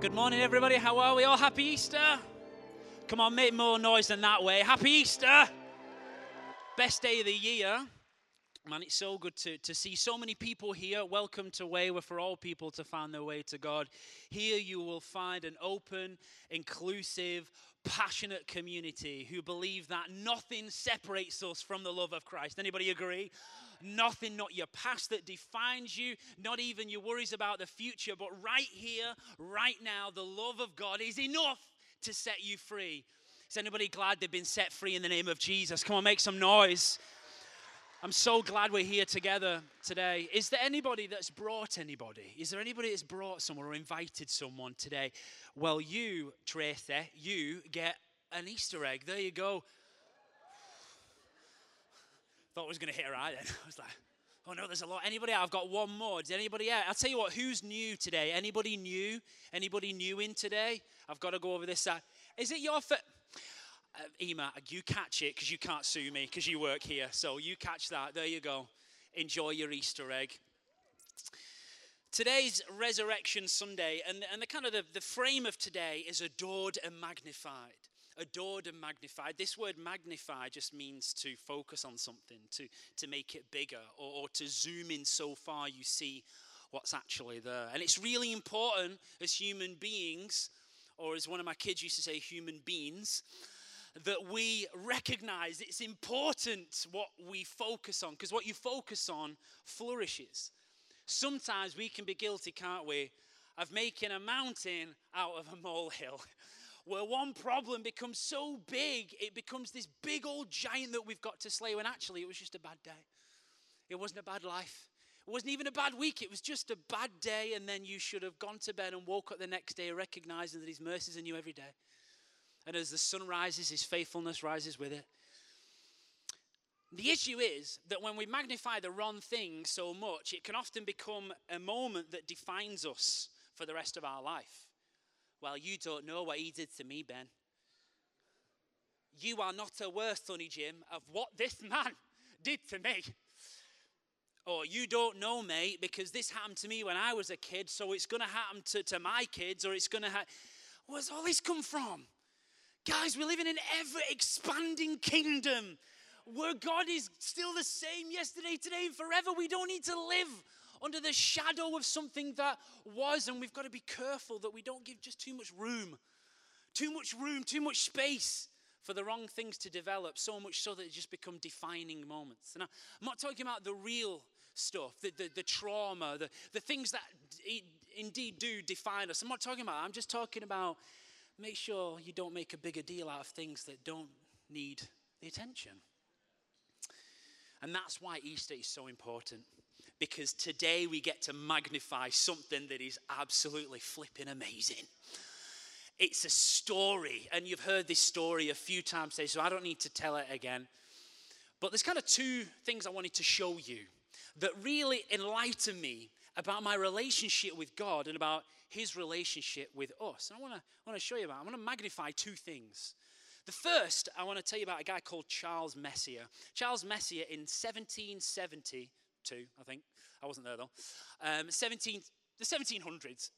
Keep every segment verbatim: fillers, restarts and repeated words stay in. Good morning, everybody. How are we all? Happy Easter. Come on, make more noise than that way. Happy Easter. Best day of the year. Man, it's so good to, to see so many people here. Welcome to Wayward, for all people to find their way to God. Here you will find an open, inclusive, passionate community who believe that nothing separates us from the love of Christ. Anybody agree? Nothing, not your past that defines you, not even your worries about the future, but right here, right now, the love of God is enough to set you free. Is anybody glad they've been set free in the name of Jesus? Come on, make some noise. I'm so glad we're here together today. Is there anybody that's brought anybody? Is there anybody that's brought someone or invited someone today? Well, you, Tracy, you get an Easter egg. There you go. Thought I was going to hit her eye then. I was like, oh no, there's a lot. Anybody out? I've got one more. Does anybody out? I'll tell you what, who's new today? Anybody new? Anybody new in today? I've got to go over this side. Is it your first? Uh, Ema, you catch it because you can't sue me because you work here. So you catch that. There you go. Enjoy your Easter egg. Today's Resurrection Sunday, and, and the kind of the, the frame of today is adored and magnified. Adored and magnified. This word magnify just means to focus on something, to, to make it bigger, or, or to zoom in so far you see what's actually there. And it's really important as human beings, or as one of my kids used to say, human beings, that we recognize it's important what we focus on, because what you focus on flourishes. Sometimes we can be guilty, can't we, of making a mountain out of a molehill, where one problem becomes so big, it becomes this big old giant that we've got to slay, when actually it was just a bad day. It wasn't a bad life. It wasn't even a bad week. It was just a bad day, and then you should have gone to bed and woke up the next day recognizing that his mercies are new every day. And as the sun rises, his faithfulness rises with it. The issue is that when we magnify the wrong thing so much, it can often become a moment that defines us for the rest of our life. Well, you don't know what he did to me, Ben. You are not aware, Sonny Jim, of what this man did to me. Or you don't know, mate, because this happened to me when I was a kid, so it's going to happen to, to my kids, or it's going to happen. Where's all this come from? Guys, we're living in an ever-expanding kingdom where God is still the same yesterday, today, and forever. We don't need to live under the shadow of something that was, and we've got to be careful that we don't give just too much room, too much room, too much space for the wrong things to develop, so much so that it just become defining moments. And I'm not talking about the real stuff, the, the, the trauma, the, the things that indeed do define us. I'm not talking about that. I'm just talking about make sure you don't make a bigger deal out of things that don't need the attention. And that's why Easter is so important, because today we get to magnify something that is absolutely flipping amazing. It's a story, and you've heard this story a few times today, so I don't need to tell it again. But there's kind of two things I wanted to show you that really enlighten me about my relationship with God and about his relationship with us. And I want to want to show you about, I want to magnify two things. The first, I want to tell you about a guy called Charles Messier. Charles Messier in seventeen seventy-two, I think. I wasn't there though. Um, seventeen, the seventeen hundreds,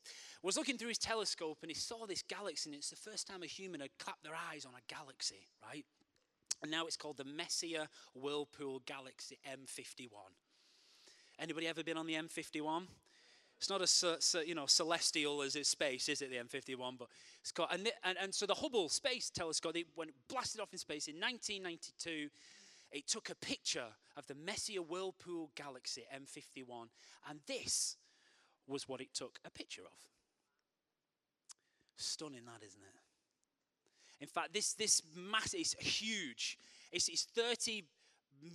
was looking through his telescope and he saw this galaxy, and it's the first time a human had clapped their eyes on a galaxy, right? And now it's called the Messier Whirlpool Galaxy M fifty-one. Anybody ever been on the M fifty-one? It's not as you know celestial as its space, is it? The M fifty-one, but it's got and, and and so the Hubble Space Telescope, they went blasted off in space in nineteen ninety-two. It took a picture of the Messier Whirlpool Galaxy M fifty-one, and this was what it took a picture of. Stunning, that, isn't it? In fact, this this mass is huge. It's it's thirty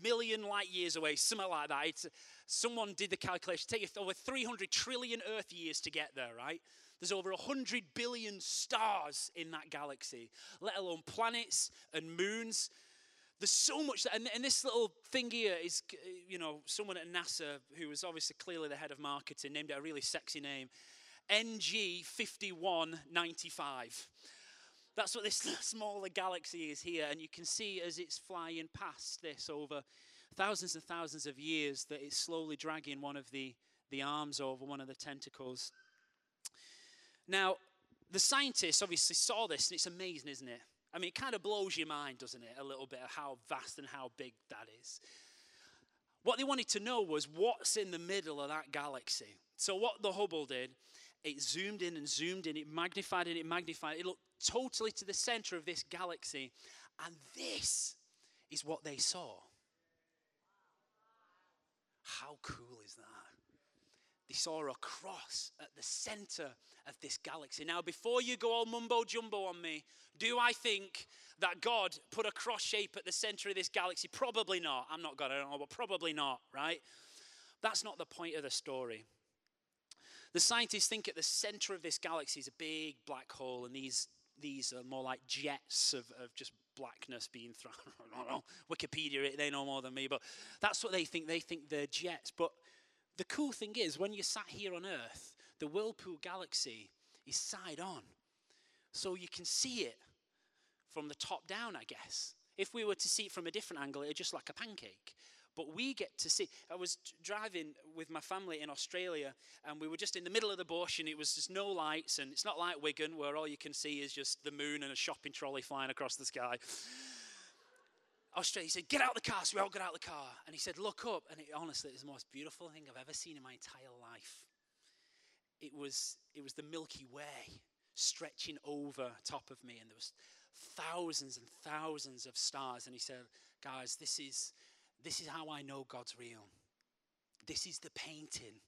million light years away, something like that. It's, someone did the calculation. It'd take you over three hundred trillion Earth years to get there, right? There's over one hundred billion stars in that galaxy, let alone planets and moons. There's so much. That, and, and this little thing here is, you know, someone at NASA who was obviously clearly the head of marketing named it a really sexy name, N G fifty-one ninety-five. That's what this smaller galaxy is here, and you can see as it's flying past this over thousands and thousands of years that it's slowly dragging one of the, the arms over one of the tentacles. Now, the scientists obviously saw this, and it's amazing, isn't it? I mean, it kind of blows your mind, doesn't it, a little bit of how vast and how big that is. What they wanted to know was what's in the middle of that galaxy. So what the Hubble did, it zoomed in and zoomed in, it magnified and it magnified. It looked totally to the center of this galaxy, and this is what they saw. How cool is that? They saw a cross at the center of this galaxy. Now, before you go all mumbo-jumbo on me, do I think that God put a cross shape at the center of this galaxy? Probably not. I'm not God, I don't know, but probably not, right? That's not the point of the story. The scientists think at the center of this galaxy is a big black hole, and these, these are more like jets of, of just blackness being thrown. I don't know, Wikipedia, they know more than me, but that's what they think. They think they're jets, but the cool thing is, when you're sat here on Earth, the Whirlpool Galaxy is side on. So you can see it from the top down, I guess. If we were to see it from a different angle, it would just like a pancake. But we get to see. I was driving with my family in Australia, and we were just in the middle of the bush, and it was just no lights, and it's not like Wigan, where all you can see is just the moon and a shopping trolley flying across the sky. Australia, he said, get out of the car. So we all got out of the car. And he said, look up. And it honestly is the most beautiful thing I've ever seen in my entire life. It was, it was the Milky Way stretching over top of me. And there was thousands and thousands of stars. And he said, guys, this is, this is how I know God's real. This is the painting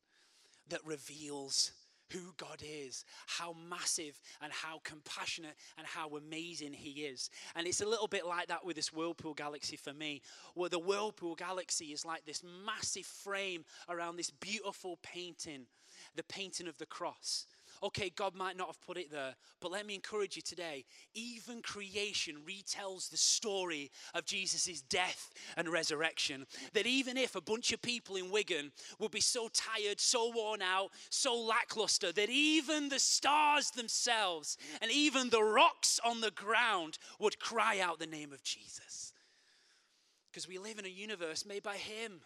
that reveals who God is, how massive and how compassionate and how amazing he is. And it's a little bit like that with this Whirlpool Galaxy for me, where the Whirlpool Galaxy is like this massive frame around this beautiful painting, the painting of the cross. Okay, God might not have put it there, but let me encourage you today, even creation retells the story of Jesus' death and resurrection. That even if a bunch of people in Wigan would be so tired, so worn out, so lackluster, that even the stars themselves and even the rocks on the ground would cry out the name of Jesus. Because we live in a universe made by him.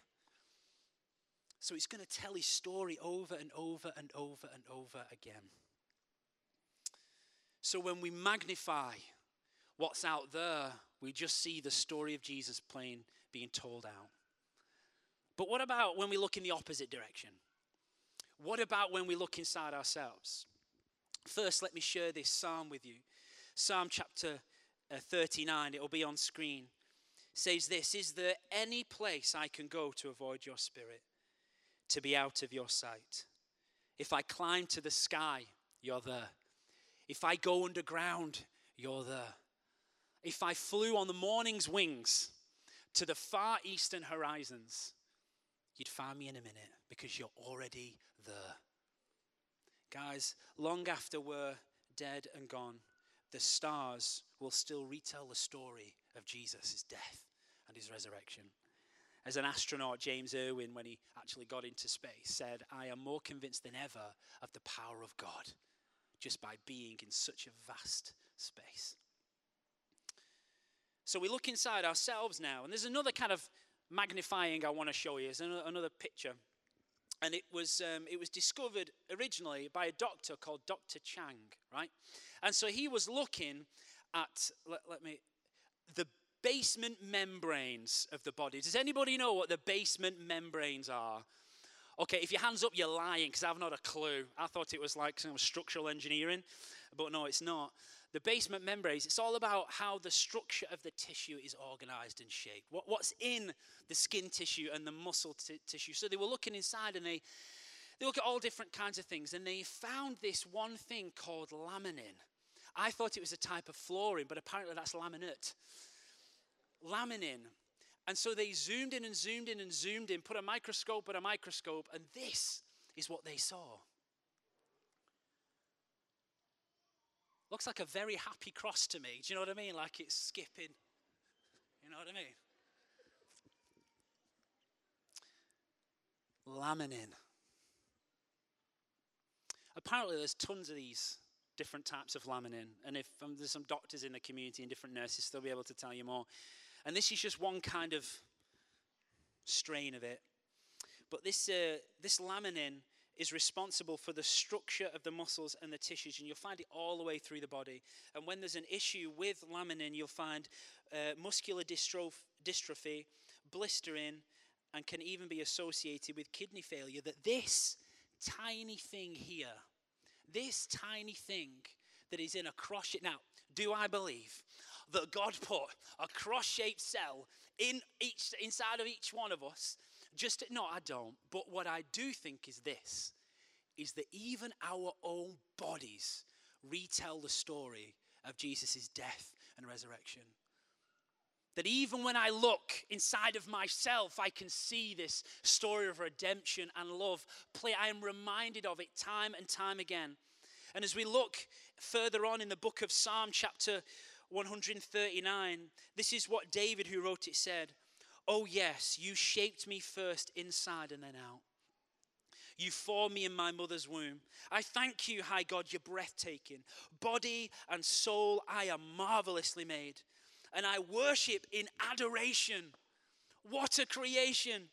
So he's going to tell his story over and over and over and over again. So when we magnify what's out there, we just see the story of Jesus plain being told out. But what about when we look in the opposite direction? What about when we look inside ourselves? First, let me share this psalm with you. Psalm chapter thirty-nine, it will be on screen. It says this, is there any place I can go to avoid your spirit? To be out of your sight. If I climb to the sky, you're there. If I go underground, you're there. If I flew on the morning's wings to the far eastern horizons, you'd find me in a minute because you're already there. Guys, long after we're dead and gone, the stars will still retell the story of Jesus' death and his resurrection. As an astronaut, James Irwin, when he actually got into space, said, I am more convinced than ever of the power of God just by being in such a vast space. So we look inside ourselves now, and there's another kind of magnifying I want to show you. There's another picture, and it was, um, it was discovered originally by a doctor called Doctor Chang, right? And so he was looking at, let, let me, the basement membranes of the body. Does anybody know what the basement membranes are? Okay, if your hand's up, you're lying, because I've not a clue. I thought it was like some structural engineering, but no, it's not. The basement membranes, it's all about how the structure of the tissue is organized and shaped. What, what's in the skin tissue and the muscle tissue. So they were looking inside, and they, they look at all different kinds of things, and they found this one thing called laminin. I thought it was a type of fluorine, but apparently that's laminate. Laminin. And so they zoomed in and zoomed in and zoomed in, put a microscope at a microscope, and this is what they saw. Looks like a very happy cross to me. Do you know what I mean? Like it's skipping. You know what I mean? Laminin. Apparently there's tons of these different types of laminin. And if um, there's some doctors in the community and different nurses, they'll be able to tell you more. And this is just one kind of strain of it. But this, uh, this laminin is responsible for the structure of the muscles and the tissues, and you'll find it all the way through the body. And when there's an issue with laminin, you'll find uh, muscular dystroph dystrophy, blistering, and can even be associated with kidney failure. That this tiny thing here, this tiny thing that is in a cross-shaped... Now, do I believe that God put a cross-shaped cell in each, inside of each one of us? Just, no, I don't. But what I do think is this, is that even our own bodies retell the story of Jesus' death and resurrection. That even when I look inside of myself, I can see this story of redemption and love play. I am reminded of it time and time again. And as we look further on in the book of Psalm, chapter one hundred thirty-nine, this is what David, who wrote it, said, "Oh yes, you shaped me first inside and then out. You formed me in my mother's womb. I thank you, high God, you're breathtaking. Body and soul, I am marvelously made. And I worship in adoration." What a creation.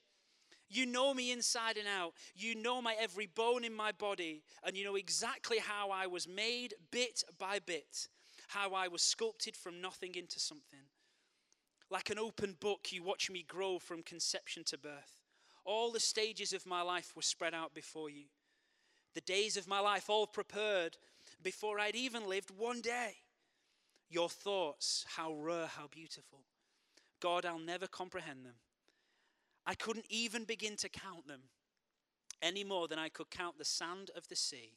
You know me inside and out. You know my every bone in my body. And you know exactly how I was made bit by bit. How I was sculpted from nothing into something. Like an open book, you watch me grow from conception to birth. All the stages of my life were spread out before you. The days of my life all prepared before I'd even lived one day. Your thoughts, how rare, how beautiful. God, I'll never comprehend them. I couldn't even begin to count them any more than I could count the sand of the sea.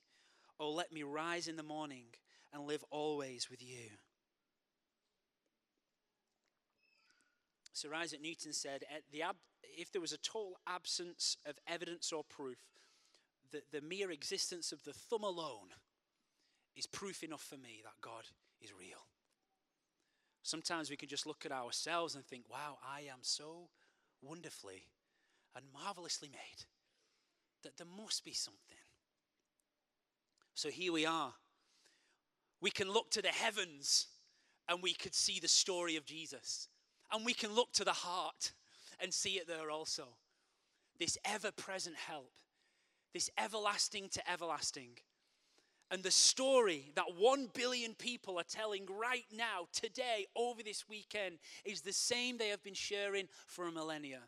Oh, let me rise in the morning and live always with you. Sir Isaac Newton said, At the ab if there was a total absence of evidence or proof, the, the mere existence of the thumb alone is proof enough for me that God is real. Sometimes we can just look at ourselves and think, wow, I am so wonderfully and marvelously made, that there must be something. So here we are. We can look to the heavens and we could see the story of Jesus. And we can look to the heart and see it there also. This ever-present help, this everlasting to everlasting. And the story that one billion people are telling right now, today, over this weekend, is the same they have been sharing for a millennia.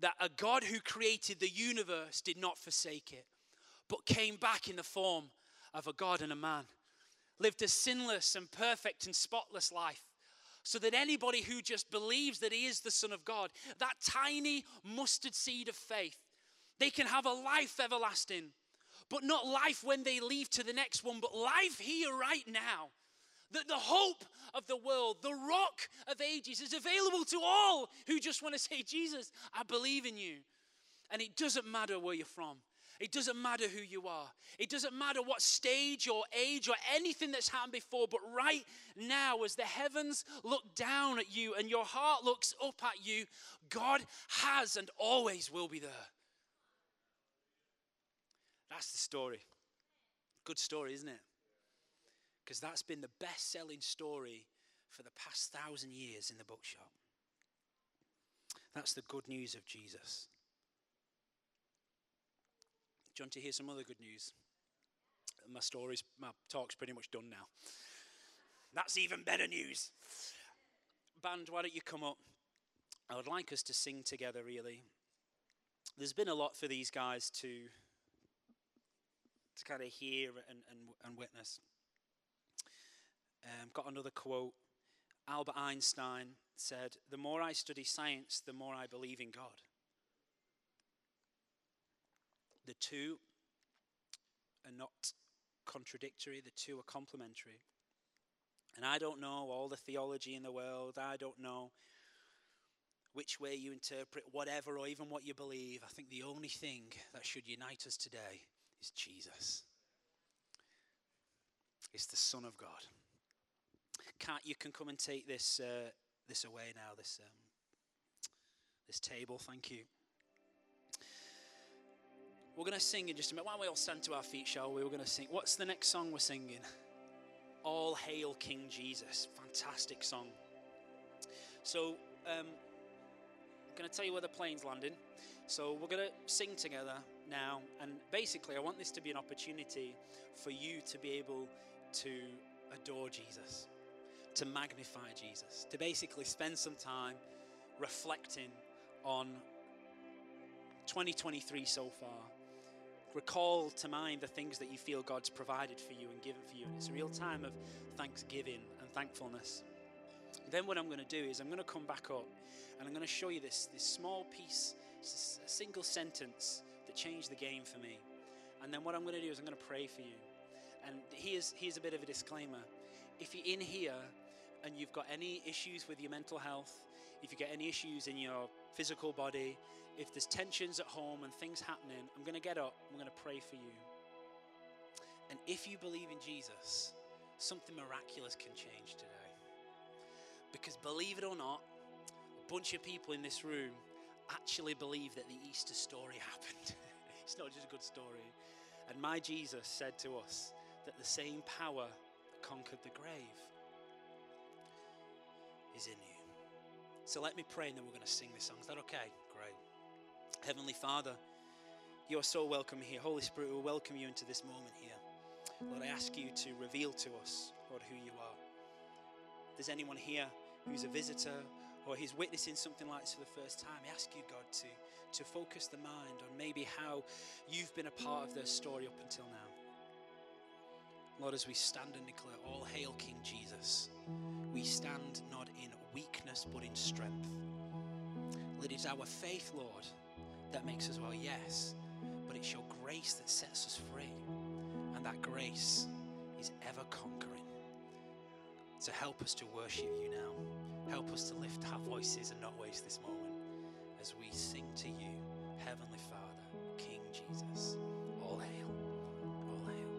That a God who created the universe did not forsake it, but came back in the form of a God and a man. Lived a sinless and perfect and spotless life. So that anybody who just believes that he is the Son of God, that tiny mustard seed of faith, they can have a life everlasting. But not life when they leave to the next one, but life here right now. That the hope of the world, the rock of ages, is available to all who just want to say, Jesus, I believe in you. And it doesn't matter where you're from. It doesn't matter who you are. It doesn't matter what stage or age or anything that's happened before, but right now, as the heavens look down at you and your heart looks up at you, God has and always will be there. That's the story. Good story, isn't it? Because that's been the best-selling story for the past thousand years in the bookshop. That's the good news of Jesus. Do you want to hear some other good news? My story's, my talk's pretty much done now. That's even better news. Band, why don't you come up? I would like us to sing together, really. There's been a lot for these guys to... to kind of hear and, and, and witness. Um, got another quote. Albert Einstein said, "The more I study science, the more I believe in God." The two are not contradictory, the two are complementary. And I don't know all the theology in the world. I don't know which way you interpret whatever or even what you believe. I think the only thing that should unite us today is Jesus. It's the Son of God. Kat, you can come and take this uh, this away now. This um, this table. Thank you. We're going to sing in just a minute. Why don't we all stand to our feet, shall we? We're going to sing. What's the next song we're singing? All Hail King Jesus. Fantastic song. So um, I'm going to tell you where the plane's landing. So we're going to sing together. now. And basically, I want this to be an opportunity for you to be able to adore Jesus, to magnify Jesus, to basically spend some time reflecting on twenty twenty-three so far. Recall to mind the things that you feel God's provided for you and given for you. And it's a real time of thanksgiving and thankfulness. Then what I'm going to do is I'm going to come back up and I'm going to show you this, this small piece, a single sentence that changed the game for me. And then what I'm going to do is I'm going to pray for you. And here's, here's a bit of a disclaimer. If you're in here and you've got any issues with your mental health, if you get any issues in your physical body, if there's tensions at home and things happening, I'm going to get up, I'm going to pray for you. And if you believe in Jesus, something miraculous can change today. Because believe it or not, a bunch of people in this room actually believe that the Easter story happened. It's not just a good story. And my Jesus said to us that the same power that conquered the grave is in you. So let me pray and then we're going to sing this song. Is that okay? Great. Heavenly Father, you are so welcome here. Holy Spirit, we welcome you into this moment here. Lord, I ask you to reveal to us, Lord, who you are. If there's anyone here who's a visitor or who's witnessing something like this for the first time, I ask you, God, to, to focus the mind on maybe how you've been a part of their story up until now. Lord, as we stand and declare, all hail King Jesus, we stand not in weakness but in strength. It is our faith, Lord, that makes us well, yes, but it's your grace that sets us free, and that grace is ever conquering. So help us to worship you now. Help us to lift our voices and not waste this moment as we sing to you, Heavenly Father, King Jesus. All hail, all hail.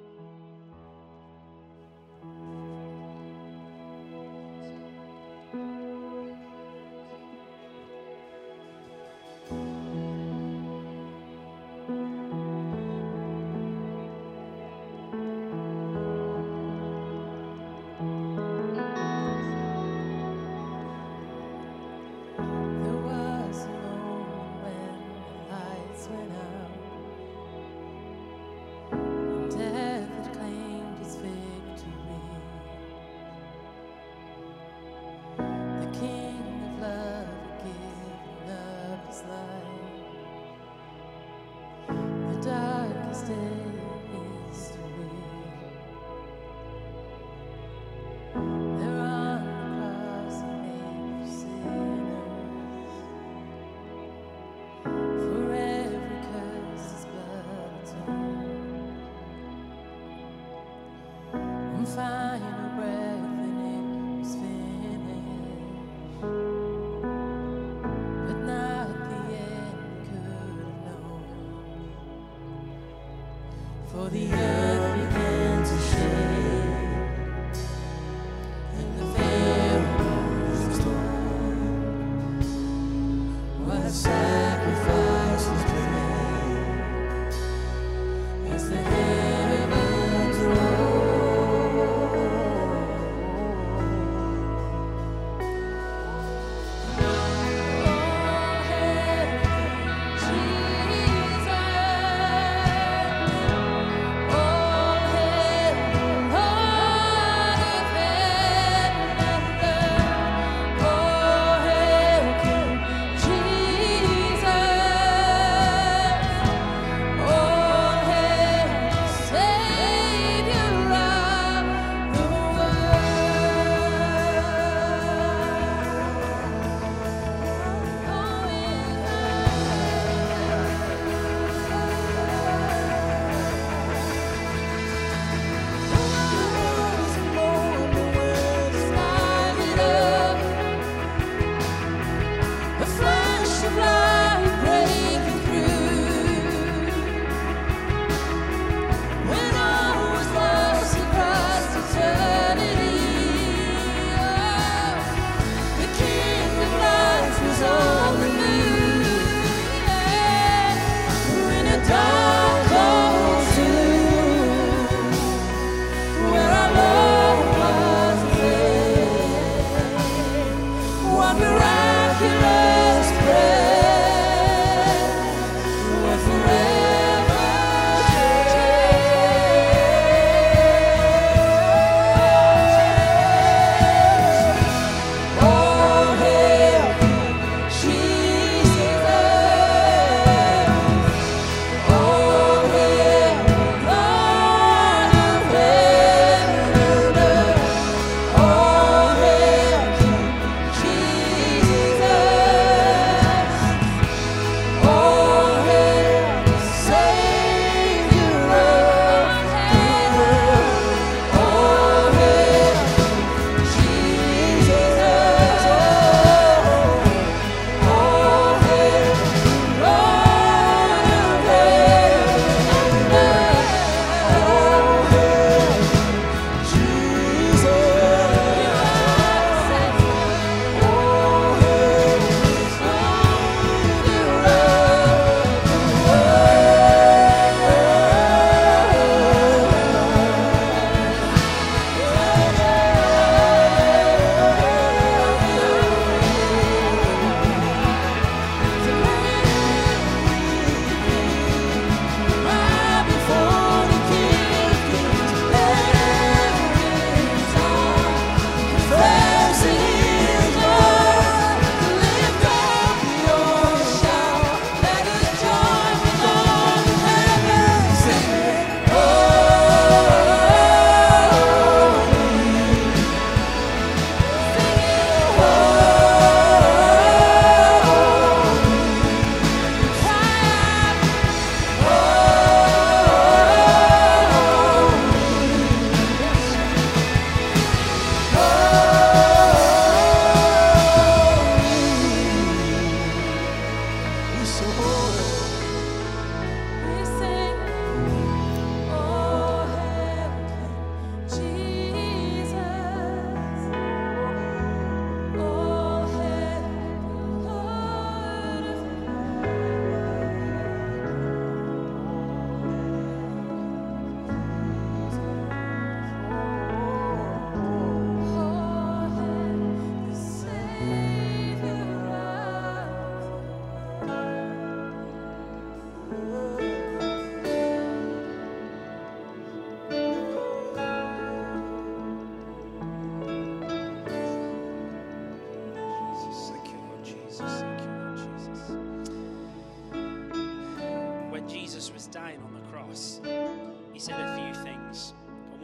As the heavens roll,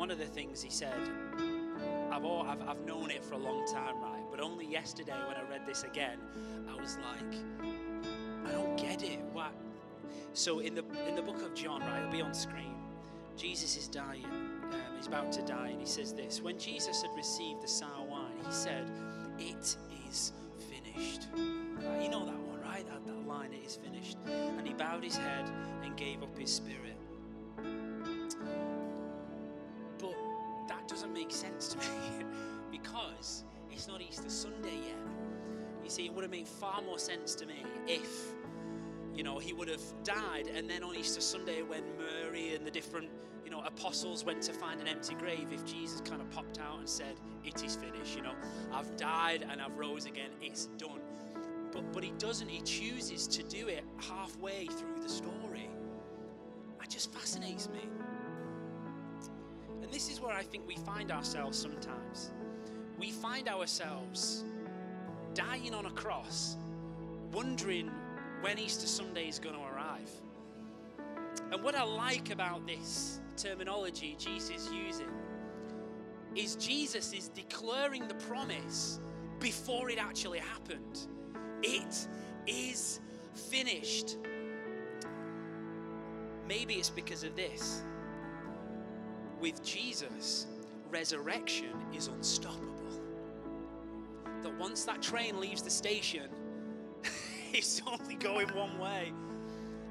one of the things he said, I've, all, I've, I've known it for a long time, right? But only yesterday when I read this again, I was like, I don't get it. Why? So in the in the book of John, right, it'll be on screen. Jesus is dying. Um, he's about to die, and he says this. When Jesus had received the sour wine, he said, "It is finished." Right? You know that one, right? That, that line, "It is finished." And he bowed his head and gave up his spirit. But that doesn't make sense to me because it's not Easter Sunday yet. You see, it would have made far more sense to me if, you know, he would have died and then on Easter Sunday when Mary and the different, you know, apostles went to find an empty grave, if Jesus kind of popped out and said, "It is finished," you know, "I've died and I've rose again, it's done." But, but he doesn't, he chooses to do it halfway through the story. That just fascinates me. And this is where I think we find ourselves sometimes. We find ourselves dying on a cross, wondering when Easter Sunday is going to arrive. And what I like about this terminology Jesus using is Jesus is declaring the promise before it actually happened. It is finished. Maybe it's because of this. With Jesus, resurrection is unstoppable. That once that train leaves the station, it's only going one way.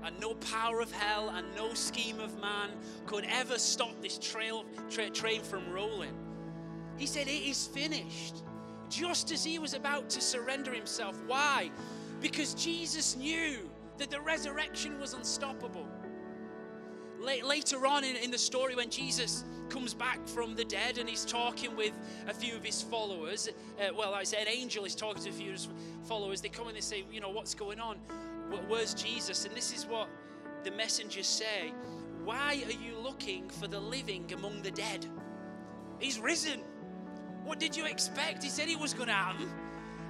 And no power of hell and no scheme of man could ever stop this trail, tra train from rolling. He said, "It is finished," just as he was about to surrender himself. Why? Because Jesus knew that the resurrection was unstoppable. Later on in, in the story, when Jesus comes back from the dead and he's talking with a few of his followers, uh, well, I said an angel is talking to a few of his followers. They come and they say, you know, "What's going on? Where's Jesus?" And this is what the messengers say: "Why are you looking for the living among the dead? He's risen. What did you expect? He said he was going to happen.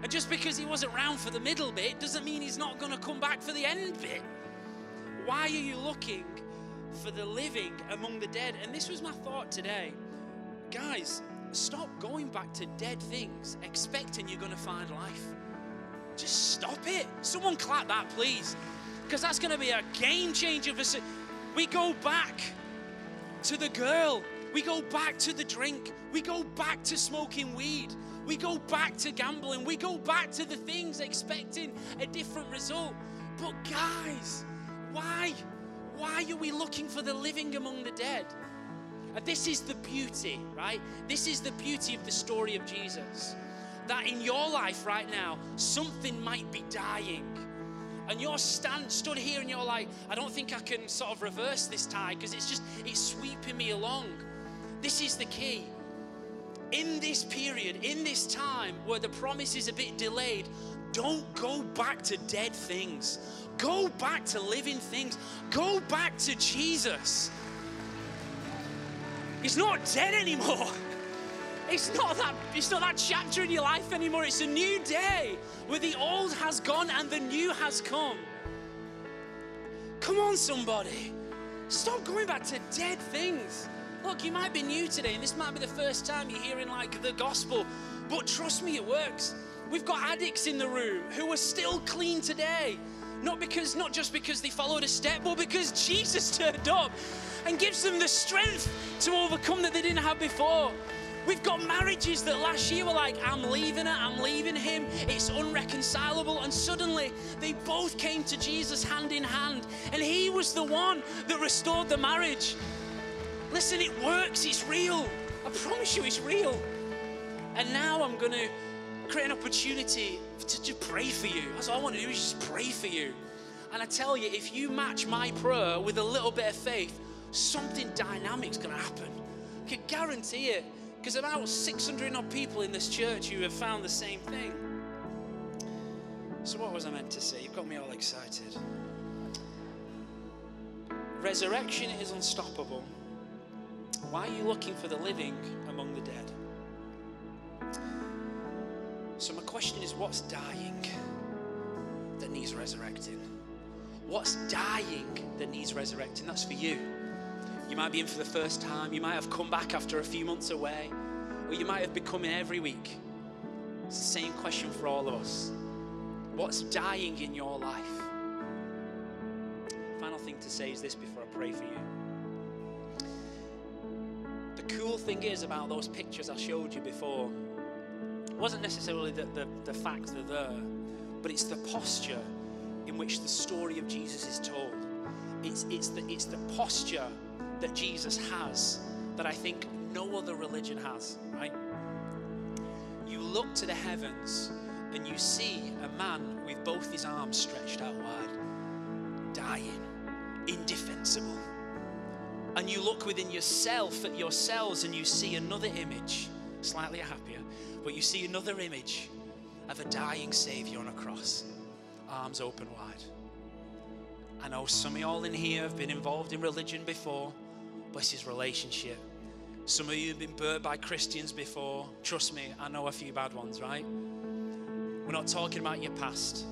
And just because he wasn't around for the middle bit doesn't mean he's not going to come back for the end bit. Why are you looking for the living among the dead?" And this was my thought today. Guys, stop going back to dead things expecting you're going to find life. Just stop it. Someone clap that, please. Because that's going to be a game changer. For we go back to the girl. We go back to the drink. We go back to smoking weed. We go back to gambling. We go back to the things expecting a different result. But guys, why? Why are we looking for the living among the dead? And this is the beauty, right? This is the beauty of the story of Jesus. That in your life right now, something might be dying. And you're stand, stood here and you're like, "I don't think I can sort of reverse this tide because it's just, it's sweeping me along." This is the key. In this period, in this time where the promise is a bit delayed, don't go back to dead things. Go back to living things. Go back to Jesus. It's not dead anymore. It's not that, it's not that chapter in your life anymore. It's a new day where the old has gone and the new has come. Come on, somebody. Stop going back to dead things. Look, you might be new today, and this might be the first time you're hearing, like, the gospel. But trust me, it works. We've got addicts in the room who are still clean today. Not because, not just because they followed a step, but because Jesus turned up and gives them the strength to overcome that they didn't have before. We've got marriages that last year were like, "I'm leaving her, I'm leaving him, it's unreconcilable." And suddenly they both came to Jesus hand in hand. And he was the one that restored the marriage. Listen, it works, it's real. I promise you it's real. And now I'm gonna create an opportunity to just pray for you. That's all I want to do, is just pray for you. And I tell you, if you match my prayer with a little bit of faith, something dynamic's going to happen. I can guarantee it, because about six hundred odd people in this church who have found the same thing. So what was I meant to say? You've got me all excited. Resurrection is unstoppable. Why are you looking for the living among the dead? So my question is, what's dying that needs resurrecting? What's dying that needs resurrecting? That's for you. You might be in for the first time. You might have come back after a few months away, or you might have been coming every week. It's the same question for all of us. What's dying in your life? Final thing to say is this before I pray for you. The cool thing is about those pictures I showed you before, it wasn't necessarily the, the, the fact they're there, but it's the posture in which the story of Jesus is told. It's, it's, the, it's the posture that Jesus has that I think no other religion has, right? You look to the heavens and you see a man with both his arms stretched out wide, dying, indefensible. And you look within yourself at yourselves and you see another image, slightly happier, but you see another image of a dying Savior on a cross, arms open wide. I know some of y'all in here have been involved in religion before, but this is relationship. Some of you have been burnt by Christians before. Trust me, I know a few bad ones, right? We're not talking about your past.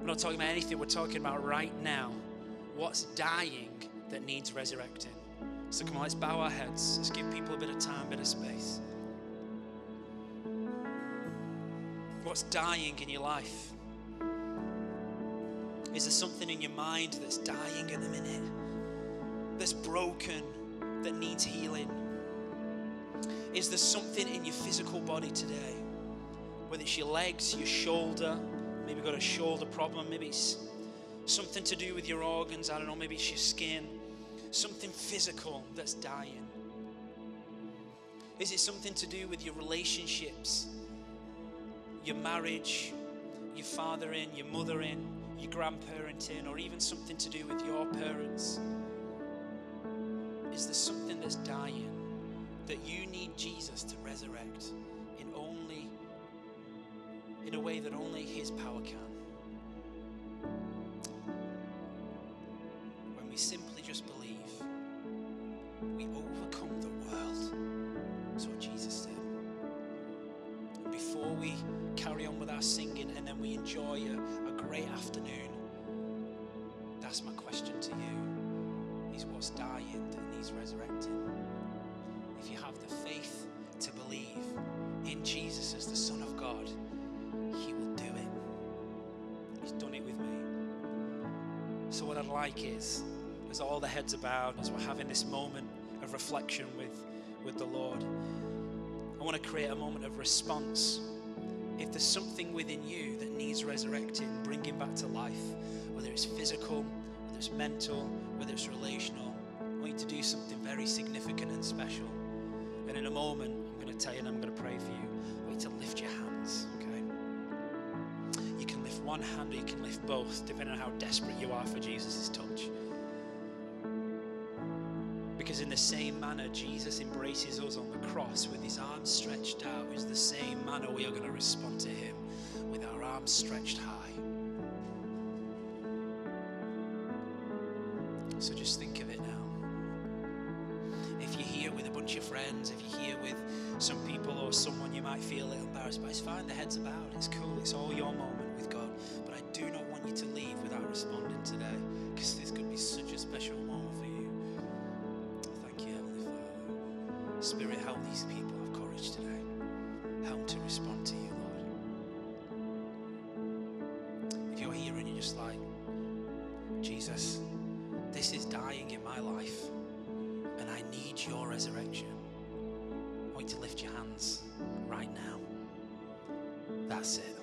We're not talking about anything. We're talking about right now. What's dying that needs resurrecting? So come on, let's bow our heads. Let's give people a bit of time, a bit of space. What's dying in your life? Is there something in your mind that's dying at the minute, that's broken, that needs healing? Is there something in your physical body today, whether it's your legs, your shoulder, maybe you've got a shoulder problem, maybe it's something to do with your organs, I don't know, maybe it's your skin, something physical that's dying? Is it something to do with your relationships, your marriage, your fathering, your mothering, your grandparenting, or even something to do with your parents? Is there something that's dying that you need Jesus to resurrect in only, in a way that only his power can? When we simply just believe, we overcome the world. That's what Jesus did. And before we carry on with our singing and then we enjoy a, a great afternoon, that's my question to you, is what's dying that needs resurrecting? If you have the faith to believe in Jesus as the Son of God, he will do it. He's done it with me. So what I'd like is, as all the heads are bowed, as we're having this moment of reflection with, with the Lord, I want to create a moment of response. If there's something within you that needs resurrecting, bringing back to life, whether it's physical, whether it's mental, whether it's relational, I want you to do something very significant and special. And in a moment, I'm going to tell you and I'm going to pray for you. I want you to lift your hands, okay? You can lift one hand or you can lift both, depending on how desperate you are for Jesus' touch. Because in the same manner Jesus embraces us on the cross with his arms stretched out, is the same manner we are going to respond to him with our arms stretched high. So just think of it now. If you're here with a bunch of friends, if you're here with some people or someone you might feel a little embarrassed by, it's fine, the head's about, it's cool, it's all your moment with God. But I do not want you to leave without responding today, because this could be such a special moment for you. Thank you, Heavenly Father. Spirit, help these people have courage today. Help them to respond to you, Lord. If you're here and you're just like, Jesus, this is dying in my life, and I need your resurrection, I want you to lift your hands right now. That's it.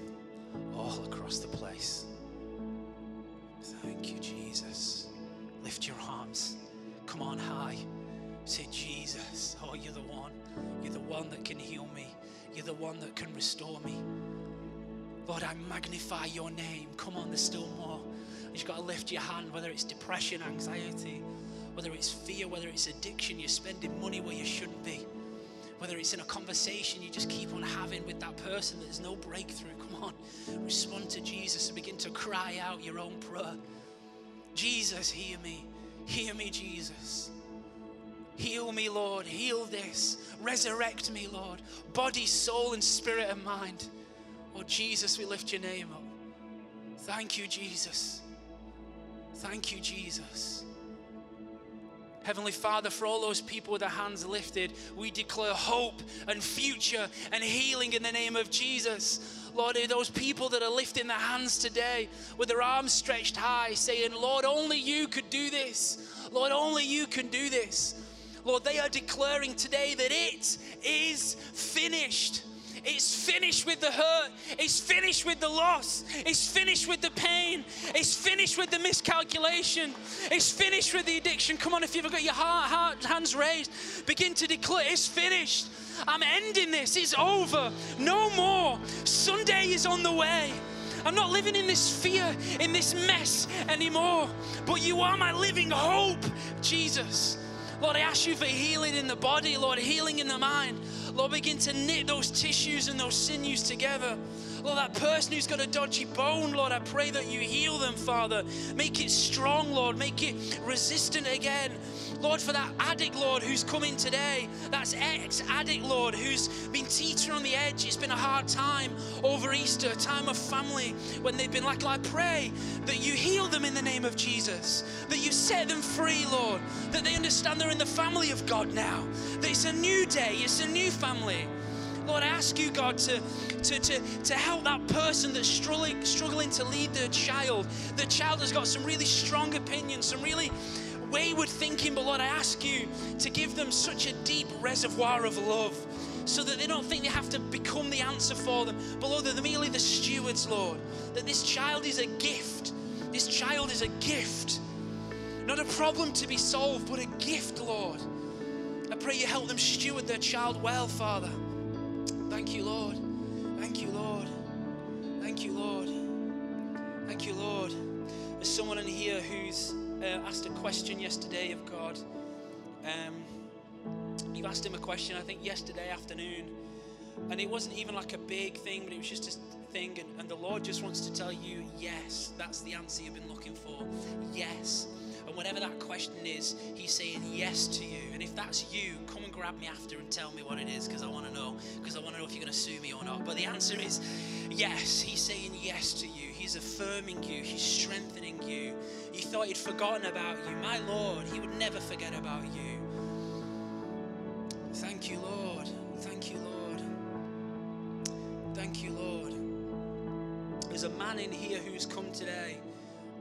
All across the place. Thank you, Jesus. Lift your arms. Come on high. Say, Jesus, oh, you're the one. You're the one that can heal me. You're the one that can restore me. Lord, I magnify your name. Come on, there's still more. You've got to lift your hand, whether it's depression, anxiety, whether it's fear, whether it's addiction, you're spending money where you shouldn't be, whether it's in a conversation you just keep on having with that person that there's no breakthrough. Come on, respond to Jesus and begin to cry out your own prayer. Jesus, hear me. Hear me, Jesus. Heal me, Lord. Heal this. Resurrect me, Lord. Body, soul, and spirit and mind. Oh, Jesus, we lift your name up. Thank you, Jesus. Thank you, Jesus. Heavenly Father, for all those people with their hands lifted, we declare hope and future and healing in the name of Jesus. Lord, those people that are lifting their hands today with their arms stretched high saying, Lord, only you could do this. Lord, only you can do this. Lord, they are declaring today that it is finished. It's finished with the hurt. It's finished with the loss. It's finished with the pain. It's finished with the miscalculation. It's finished with the addiction. Come on, if you've got your heart, heart, hands raised, begin to declare, it's finished. I'm ending this. It's over. No more. Sunday is on the way. I'm not living in this fear, in this mess anymore. But you are my living hope, Jesus. Lord, I ask you for healing in the body, Lord, healing in the mind. Lord, begin to knit those tissues and those sinews together. Lord, that person who's got a dodgy bone, Lord, I pray that you heal them, Father. Make it strong, Lord. Make it resistant again. Lord, for that addict, Lord, who's coming today, that's ex-addict, Lord, who's been teetering on the edge. It's been a hard time over Easter, a time of family, when they've been like, I pray that you heal them in the name of Jesus, that you set them free, Lord, that they understand they're in the family of God now, that it's a new day, it's a new family. Lord, I ask you, God, to, to, to, to help that person that's struggling, struggling to lead their child. The child has got some really strong opinions, some really wayward thinking, but Lord, I ask you to give them such a deep reservoir of love so that they don't think they have to become the answer for them, but Lord, they're merely the stewards, Lord, that this child is a gift. This child is a gift, not a problem to be solved, but a gift, Lord. I pray you help them steward their child well, Father. Thank you, Lord. Thank you, Lord. Thank you, Lord. Thank you, Lord. There's someone in here who's uh, asked a question yesterday of God. Um, you asked him a question, I think, yesterday afternoon. And it wasn't even like a big thing, but it was just a thing. And, and the Lord just wants to tell you, yes, that's the answer you've been looking for. Yes. And whatever that question is, he's saying yes to you. And if that's you, come and grab me after and tell me what it is, because I want to know, because I want to know if you're going to sue me or not. But the answer is yes. He's saying yes to you. He's affirming you. He's strengthening you. You thought he'd forgotten about you. My Lord, he would never forget about you. Thank you, Lord. Thank you, Lord. Thank you, Lord. There's a man in here who's come today,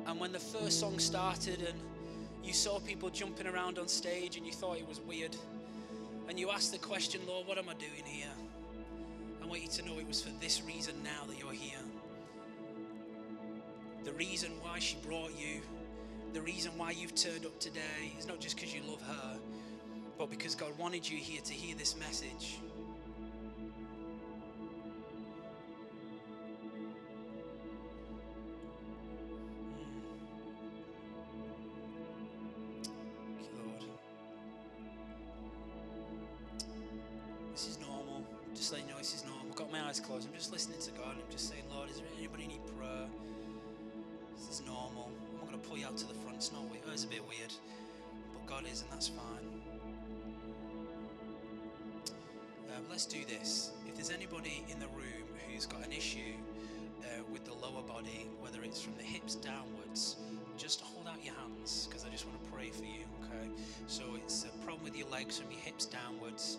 and when the first song started and you saw people jumping around on stage and you thought it was weird, and you asked the question, Lord, what am I doing here? I want you to know it was for this reason now that you're here. The reason why she brought you, the reason why you've turned up today is not just because you love her, but because God wanted you here to hear this message. Closed. I'm just listening to God. I'm just saying, Lord, is there anybody need prayer? This is normal. I'm not going to pull you out to the front. It's not weird. It's a bit weird, but God is, and that's fine. Um, let's do this. If there's anybody in the room who's got an issue uh, with the lower body, whether it's from the hips downwards, just hold out your hands, because I just want to pray for you. Okay? So it's a problem with your legs from your hips downwards.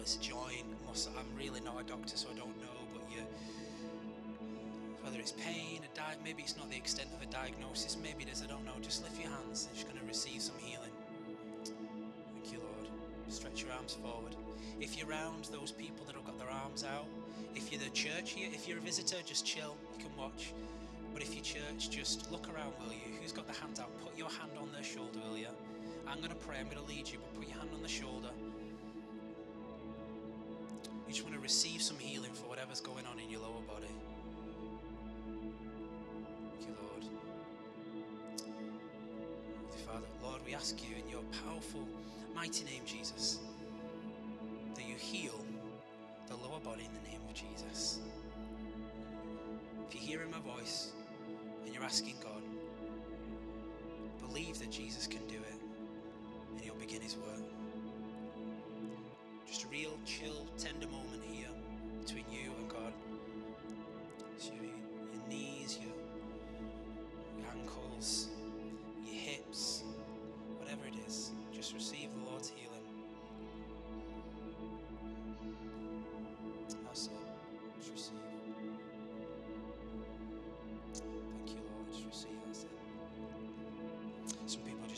It's joint muscle. I'm really not a doctor, so I don't know, but you, whether it's pain, a di maybe it's not the extent of a diagnosis, maybe it is, I don't know. Just lift your hands and you're going to receive some healing. Thank you, Lord. Stretch your arms forward. If you're around those people that have got their arms out, if you're the church here, if you're a visitor, just chill, you can watch. But if you're church, just look around, will you? Who's got the hands out? Put your hand on their shoulder, will you? I'm going to pray, I'm going to lead you, but put your hand on the shoulder. You just want to receive some healing for whatever's going on in your lower body. Thank you, Lord. Father, Lord, we ask you in your powerful, mighty name, Jesus, that you heal the lower body in the name of Jesus. If you're hearing my voice and you're asking God, believe that Jesus can do it and he'll begin his work. Just a real, chill, tender moment here between you and God. So your, your knees, your, your ankles, your hips, whatever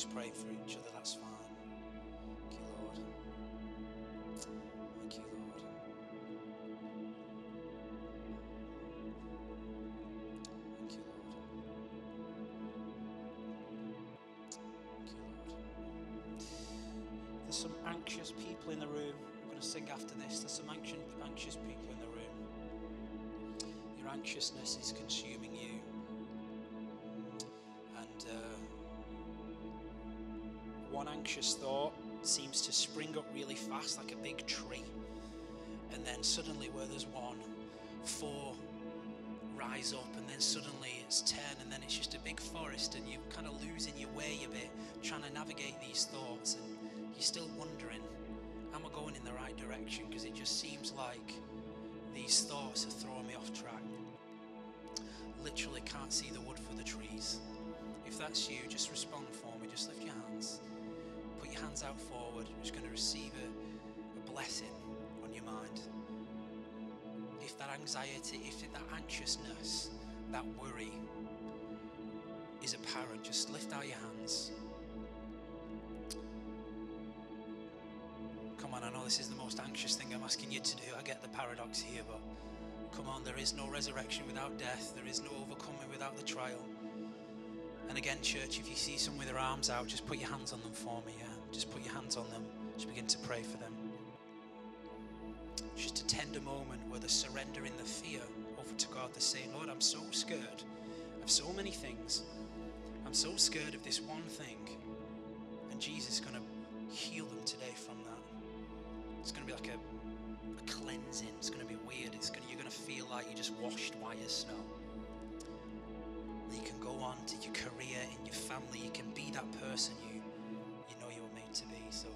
just praying for each other, that's fine. Thank you, Lord. Thank you, Lord. Thank you, Lord. Thank you, Lord. There's some anxious people in the room. I'm going to sing after this. There's some anxious, anxious people in the room. Your anxiousness is consuming you. And uh, one anxious thought seems to spring up really fast like a big tree, and then suddenly where there's one, four rise up, and then suddenly it's ten, and then it's just a big forest, and you're kind of losing your way a bit trying to navigate these thoughts, and you're still wondering, am I going in the right direction? Because it just seems like these thoughts are throwing me off track. Literally can't see the wood for the trees. If that's you, just respond for me, just lift your hands. Put your hands out forward. We're just going to receive a, a blessing on your mind. If that anxiety, if that anxiousness, that worry is apparent, just lift out your hands. Come on, I know this is the most anxious thing I'm asking you to do. I get the paradox here, but come on, there is no resurrection without death. There is no overcoming without the trial. And again, church, if you see someone with their arms out, just put your hands on them for me, yeah? Just put your hands on them. Just begin to pray for them. Just a tender moment where they're surrendering the fear over to God. They're saying, Lord, I'm so scared of so many things. I'm so scared of this one thing. And Jesus is going to heal them today from that. It's going to be like a, a cleansing. It's going to be weird. It's gonna, you're going to feel like you just washed white as snow. You can go on to your career, in your family, you can be that person you you know you were made to be. So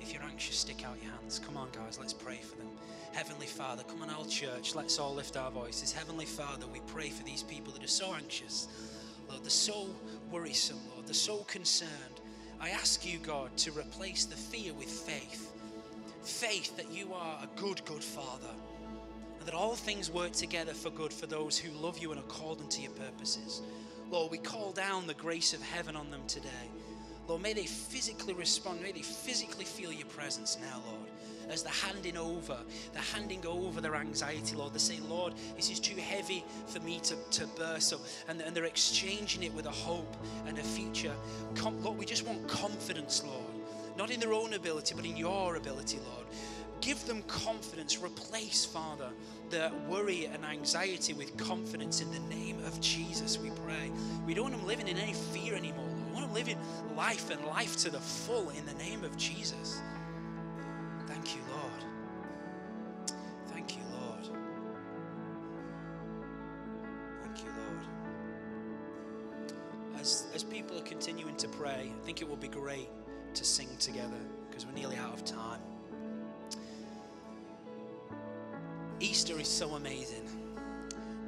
if you're anxious, stick out your hands. Come on, guys, let's pray for them. Heavenly Father, come on, our church, let's all lift our voices. Heavenly Father, we pray for these people that are so anxious, Lord. They're so worrisome, Lord. They're so concerned. I ask you, God, to replace the fear with faith. Faith that you are a good, good Father, that all things work together for good for those who love you and are called unto your purposes. Lord, we call down the grace of heaven on them today. Lord, may they physically respond. May they physically feel your presence now, Lord, as they're handing over, they're handing over their anxiety, Lord. They're saying, Lord, this is too heavy for me to, to bear. So, and, and they're exchanging it with a hope and a future. Com- Lord, we just want confidence, Lord, not in their own ability, but in your ability, Lord. Give them confidence. Replace, Father, the worry and anxiety with confidence in the name of Jesus, we pray. We don't want them living in any fear anymore. We want them living life and life to the full in the name of Jesus. Thank you, Lord. Thank you, Lord. Thank you, Lord. As, as people are continuing to pray, I think it will be great to sing together because we're nearly out of time. Easter is so amazing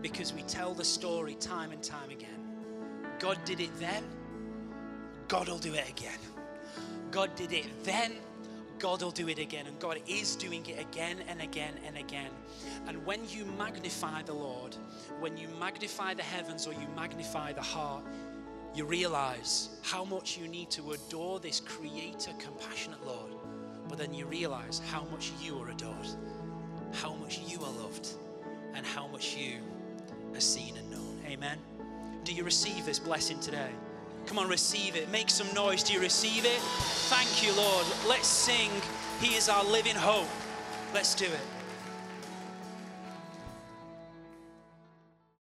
because we tell the story time and time again. God did it then, God will do it again. God did it then, God will do it again. And God is doing it again and again and again. And when you magnify the Lord, when you magnify the heavens or you magnify the heart, you realize how much you need to adore this creator, compassionate Lord. But then you realize how much you are adored, how much you are loved, and how much you are seen and known. Amen. Do you receive this blessing today? Come on, receive it. Make some noise. Do you receive it? Thank you, Lord. Let's sing. He is our living hope. Let's do it.